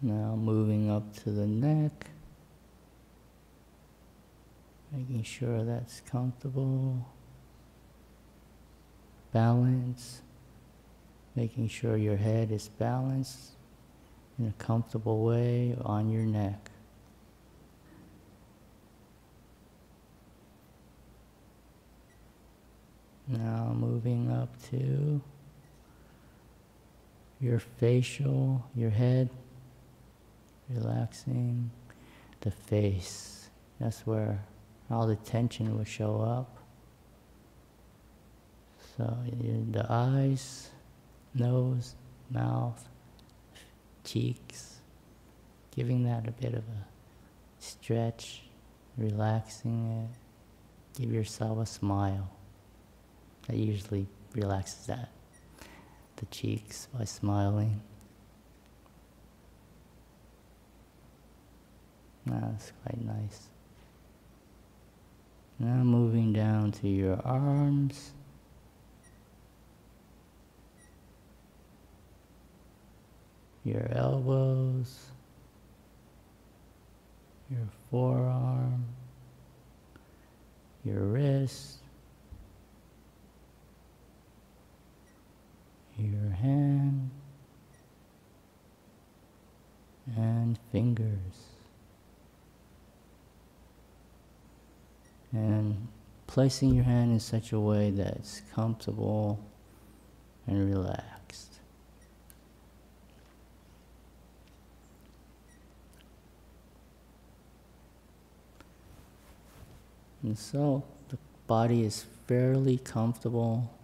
Now moving up to the neck, making sure that's comfortable. Balance, making sure your head is balanced in a comfortable way on your neck. Now moving up to your facial, your head, relaxing the face. That's where all the tension will show up. So the eyes, nose, mouth, cheeks, giving that a bit of a stretch, relaxing it. Give yourself a smile. That usually relaxes that, the cheeks, by smiling. That's quite nice. Now moving down to your arms. Your elbows. Your forearm. Your wrist. Your hand and fingers, and placing your hand in such a way that's comfortable and relaxed. And so the body is fairly comfortable.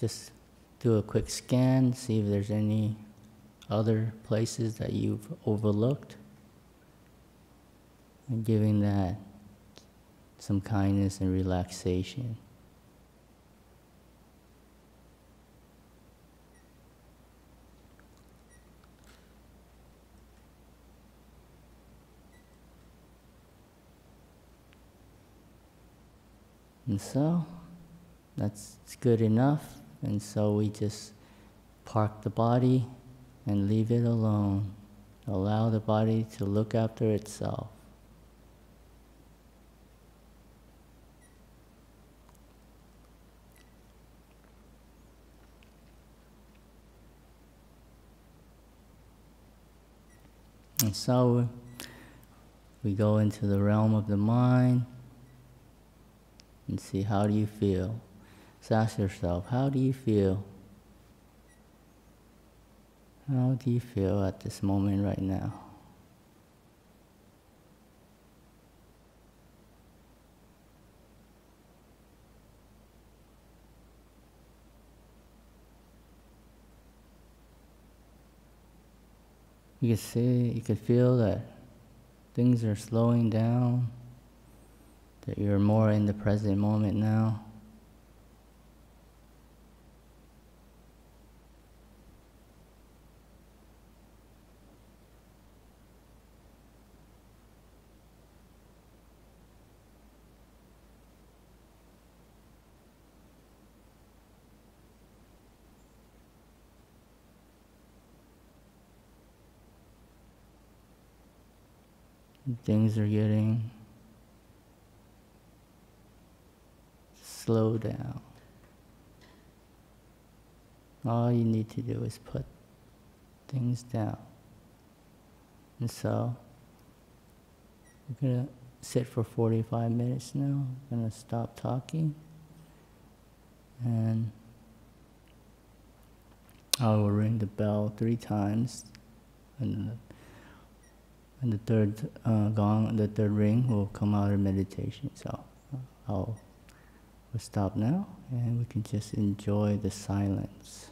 Just do a quick scan, see if there's any other places that you've overlooked. And giving that some kindness and relaxation. And so, that's good enough. And so we just park the body and leave it alone. Allow the body to look after itself. And so we go into the realm of the mind and see, how do you feel? So ask yourself, how do you feel? How do you feel at this moment right now? You can see, you can feel that things are slowing down, that you're more in the present moment now. Things are getting slow down. All you need to do is put things down. And so, we're going to sit for 45 minutes now. I'm going to stop talking. And I will ring the bell 3 times. And the third gong, the third ring will come out of meditation. So we'll stop now, and we can just enjoy the silence.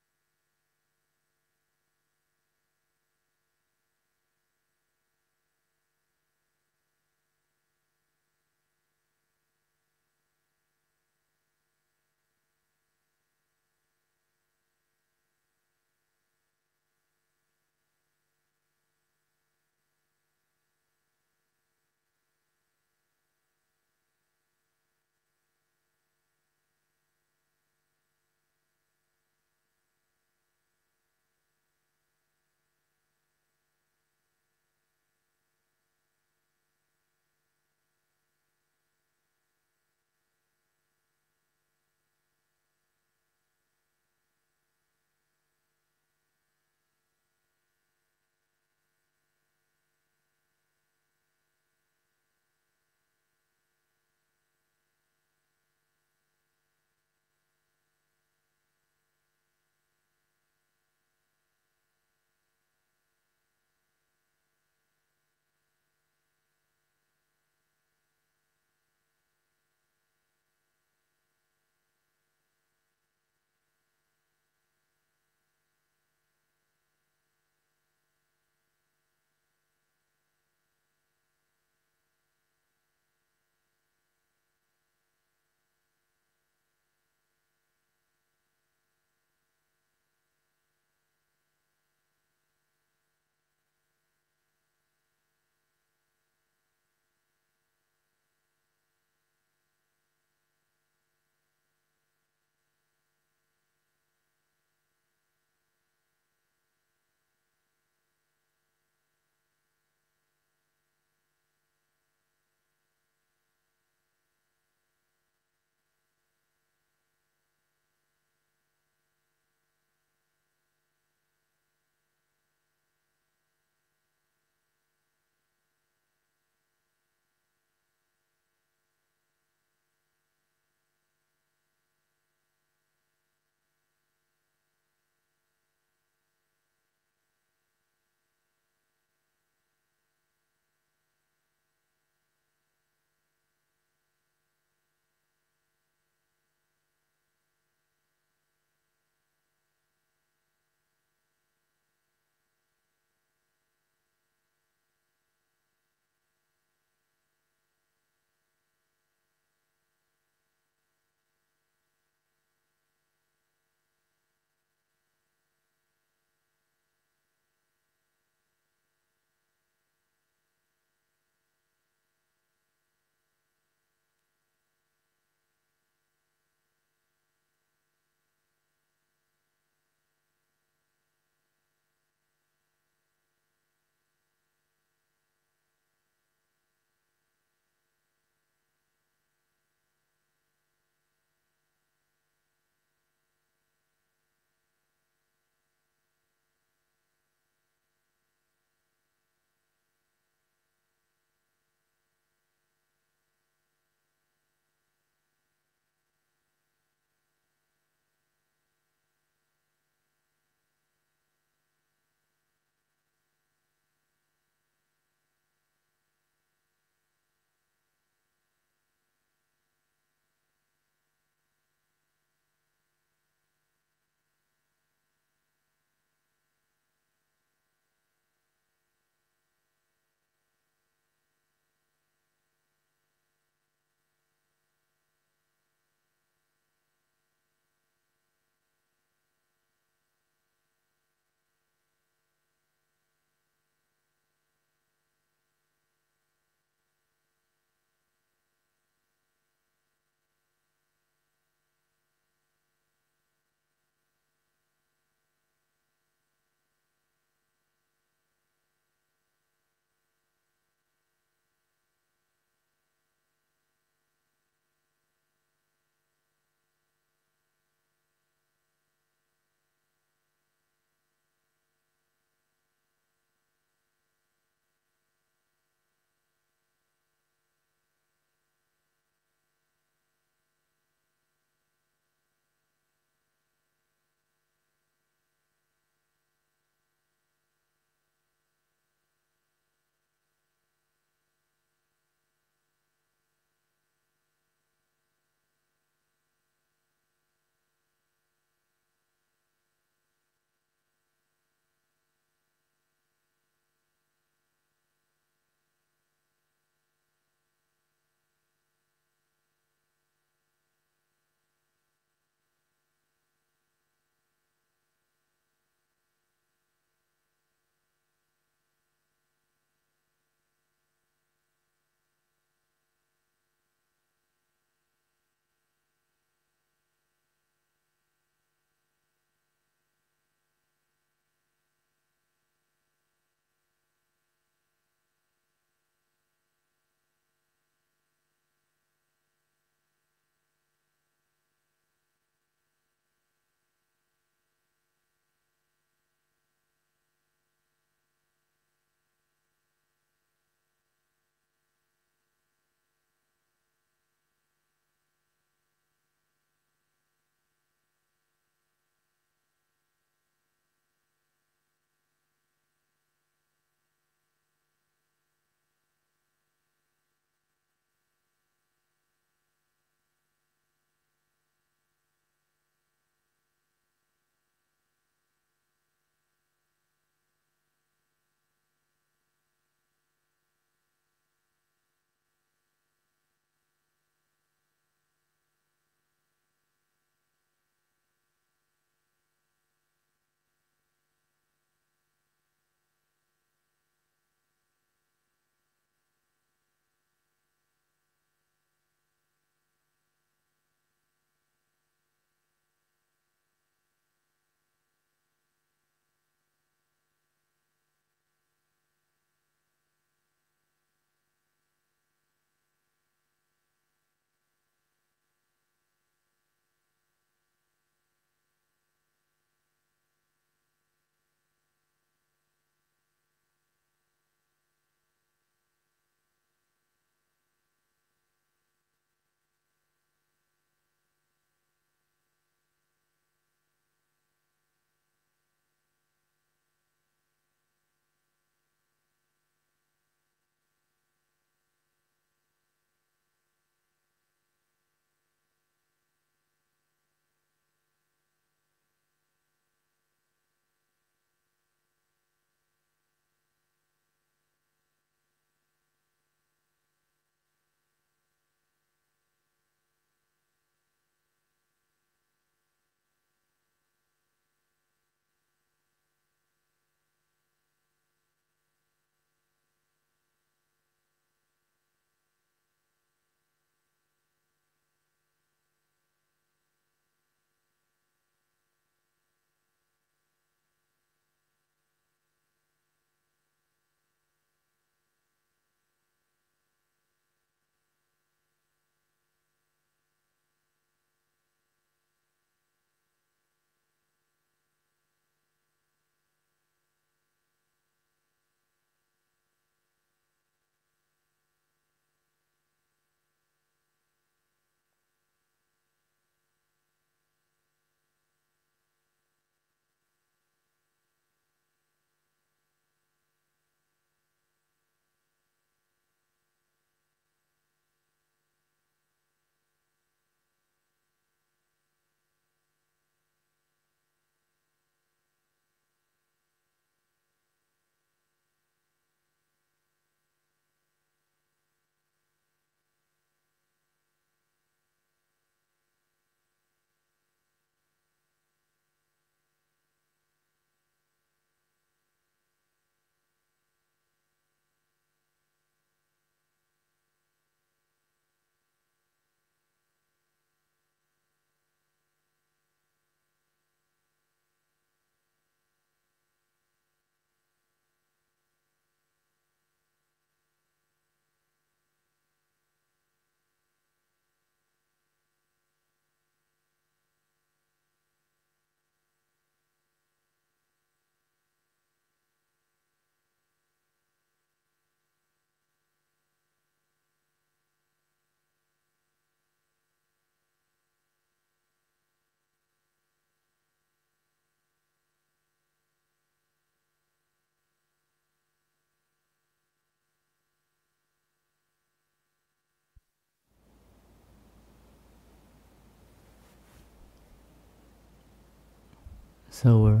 So we're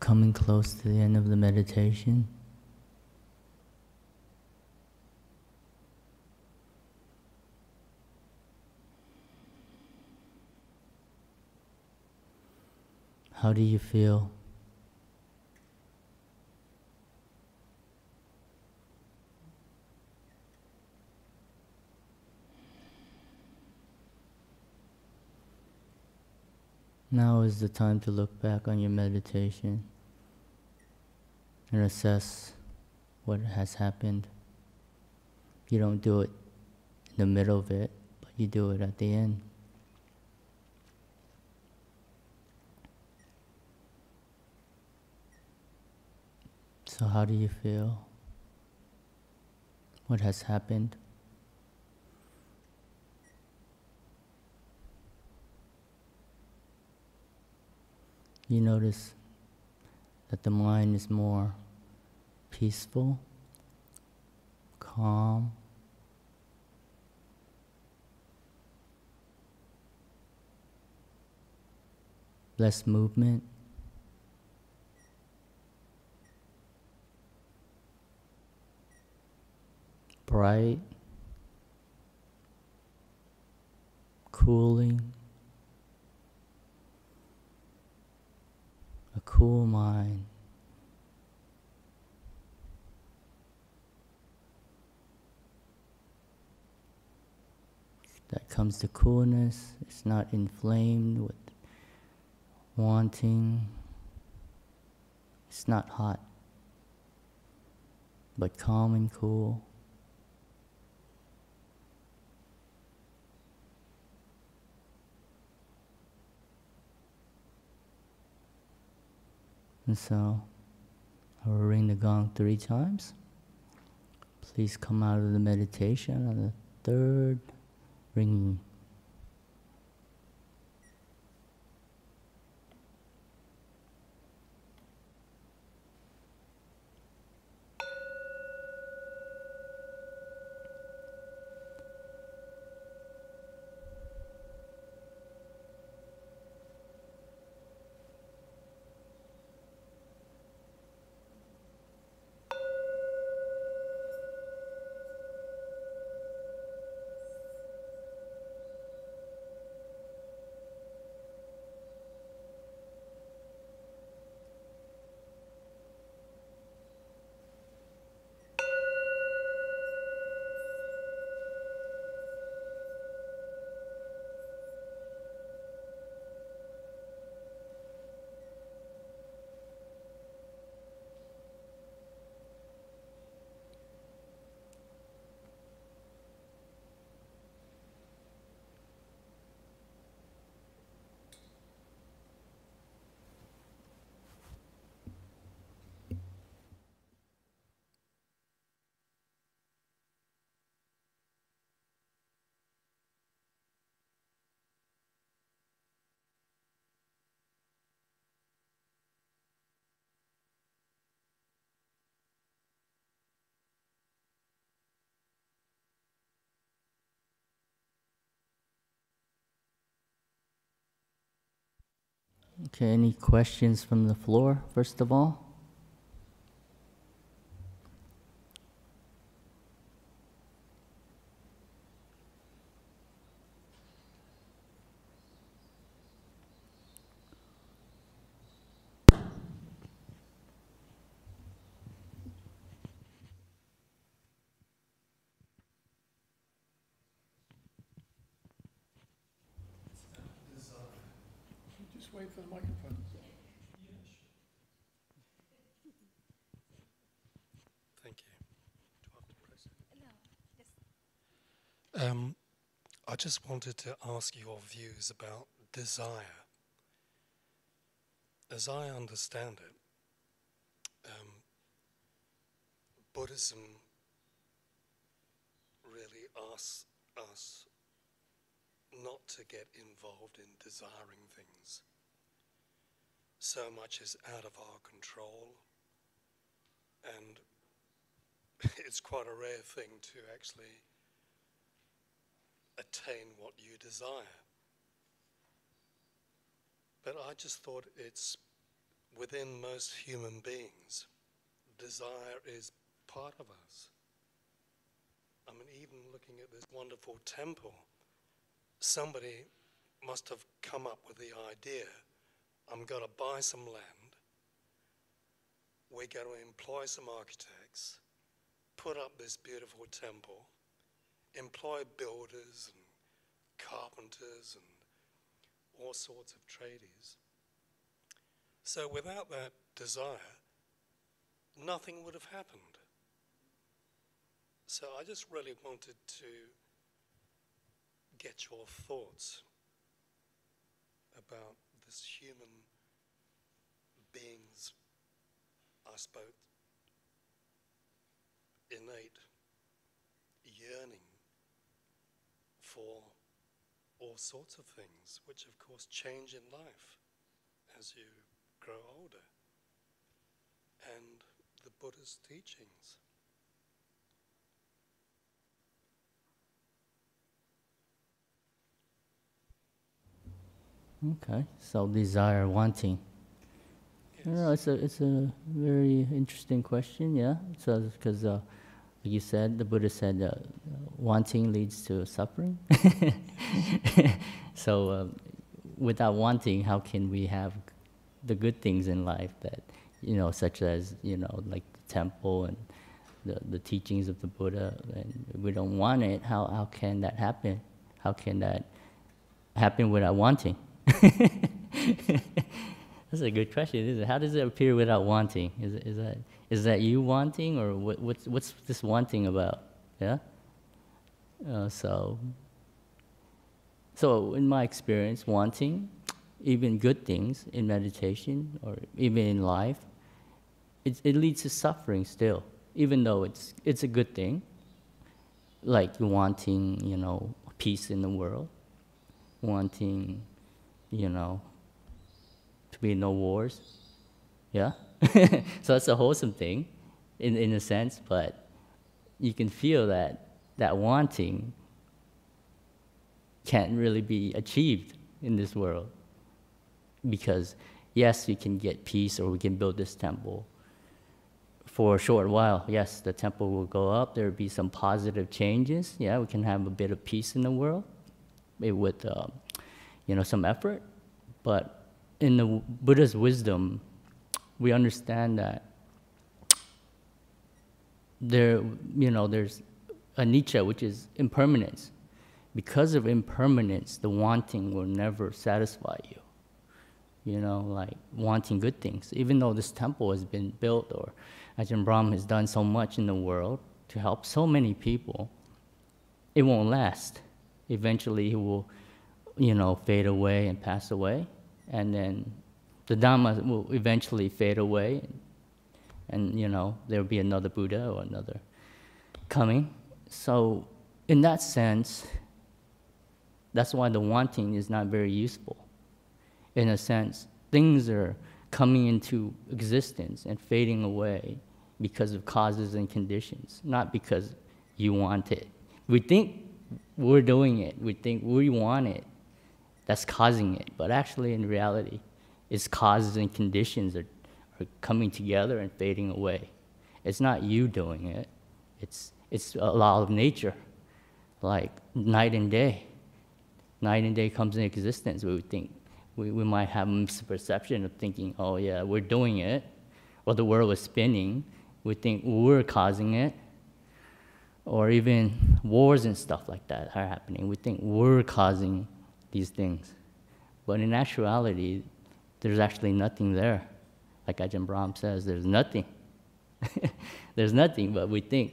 coming close to the end of the meditation. How do you feel? Now is the time to look back on your meditation and assess what has happened. You don't do it in the middle of it, but you do it at the end. So how do you feel? What has happened? You notice that the mind is more peaceful, calm, less movement. Bright, cooling, a cool mind. That comes to coolness. It's not inflamed with wanting. It's not hot, but calm and cool. And so, I will ring the gong 3 times. Please come out of the meditation on the 3rd ringing. Okay, any questions from the floor, first of all? I just wanted to ask your views about desire. As I understand it, Buddhism really asks us not to get involved in desiring things. So much is out of our control, and it's quite a rare thing to actually attain what you desire. But I just thought it's within most human beings, desire is part of us. I mean, even looking at this wonderful temple, somebody must have come up with the idea, I'm going to buy some land, we're going to employ some architects, put up this beautiful temple, employ builders and carpenters and all sorts of tradies. So without that desire, nothing would have happened. So I just really wanted to get your thoughts about this human being's, I suppose, innate yearning for all sorts of things, which of course change in life as you grow older, and the Buddha's teachings. Okay, so desire, wanting. Yes. You know, it's a very interesting question, yeah. So because you said the Buddha said that wanting leads to suffering. So without wanting, how can we have the good things in life that, you know, such as, you know, like the temple and the teachings of the Buddha? And if we don't want it, how can that happen? How can that happen without wanting? That's a good question, isn't it? How does it appear without wanting? Is that you wanting, or what's this wanting about? Yeah. So in my experience, wanting, even good things in meditation or even in life, it leads to suffering still, even though it's a good thing. Like wanting, you know, peace in the world, wanting, you know, to be no wars, yeah. So it's a wholesome thing, in a sense, but you can feel that wanting can't really be achieved in this world, because yes, we can get peace, or we can build this temple for a short while. Yes, the temple will go up. There will be some positive changes. Yeah, we can have a bit of peace in the world with, you know, some effort. But in the Buddha's wisdom, we understand that there's anicca, which is impermanence. Because of impermanence, the wanting will never satisfy you. You know, like wanting good things. Even though this temple has been built, or Ajahn Brahm has done so much in the world to help so many people, it won't last. Eventually it will, you know, fade away and pass away. And then the Dhamma will eventually fade away. And you know, there'll be another Buddha or another coming. So in that sense, that's why the wanting is not very useful. In a sense, things are coming into existence and fading away because of causes and conditions, not because you want it. We think we're doing it. We think we want it. That's causing it. But actually, in reality, it's causes and conditions are coming together and fading away. It's not you doing it. It's a law of nature, like night and day. Night and day comes into existence, we would think. We might have a misperception of thinking, oh yeah, we're doing it, or the world is spinning. We think we're causing it, or even wars and stuff like that are happening. We think we're causing these things. But in actuality, there's actually nothing there. Like Ajahn Brahm says, there's nothing. There's nothing, but we think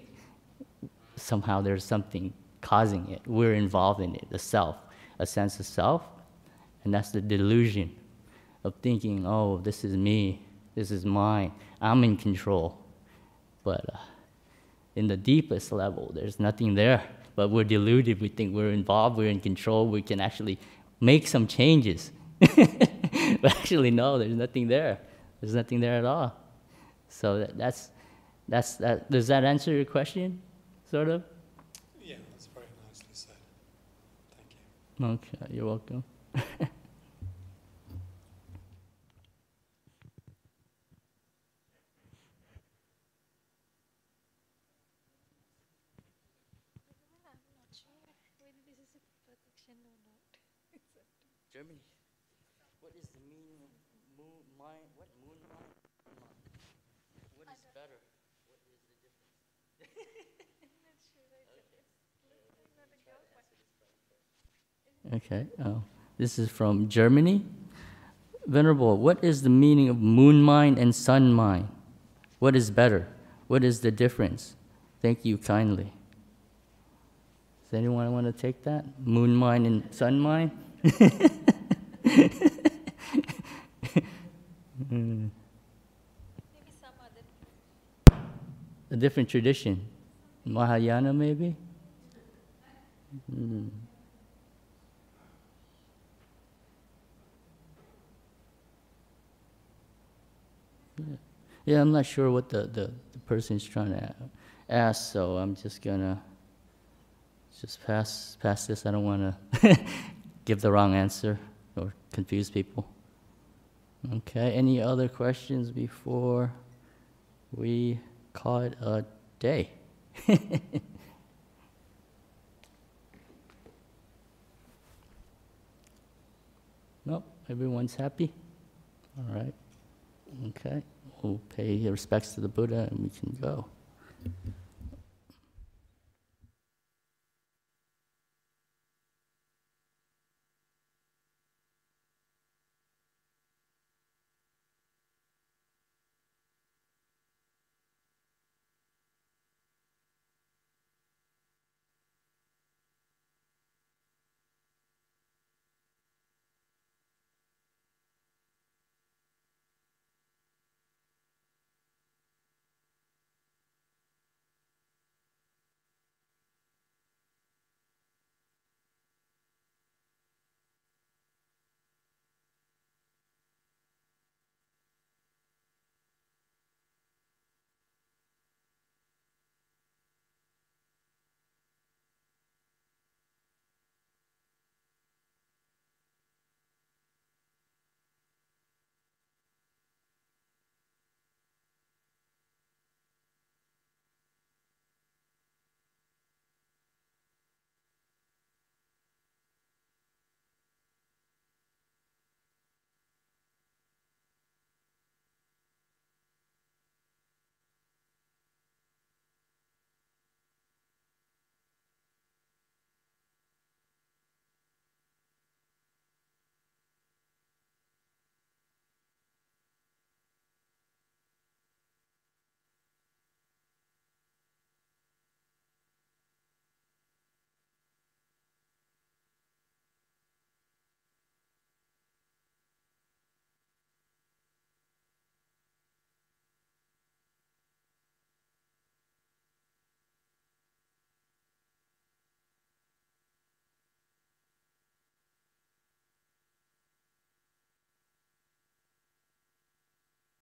somehow there's something causing it. We're involved in it, the self, a sense of self. And that's the delusion of thinking, oh, this is me, this is mine, I'm in control. But in the deepest level, there's nothing there. But we're deluded, we think we're involved, we're in control, we can actually make some changes. But actually, no, there's nothing there. There's nothing there at all. So that's does that answer your question, sort of? Yeah, that's very nicely said. Thank you. Okay, you're welcome. Germany. What is the meaning of moon mind? What moon mind? What is better? What is the difference? I'm not sure. Okay, this is from Germany. Venerable, what is the meaning of moon mind and sun mind? What is better? What is the difference? Thank you kindly. Does anyone want to take that? Moon mind and sun mind? Maybe some other. A different tradition. Mahayana, maybe? Mm. Yeah, I'm not sure what the person's trying to ask, so I'm just gonna pass this. I don't want to give the wrong answer or confuse people. Okay, any other questions before we call it a day? Nope, everyone's happy? All right. Okay, we'll pay respects to the Buddha and we can go.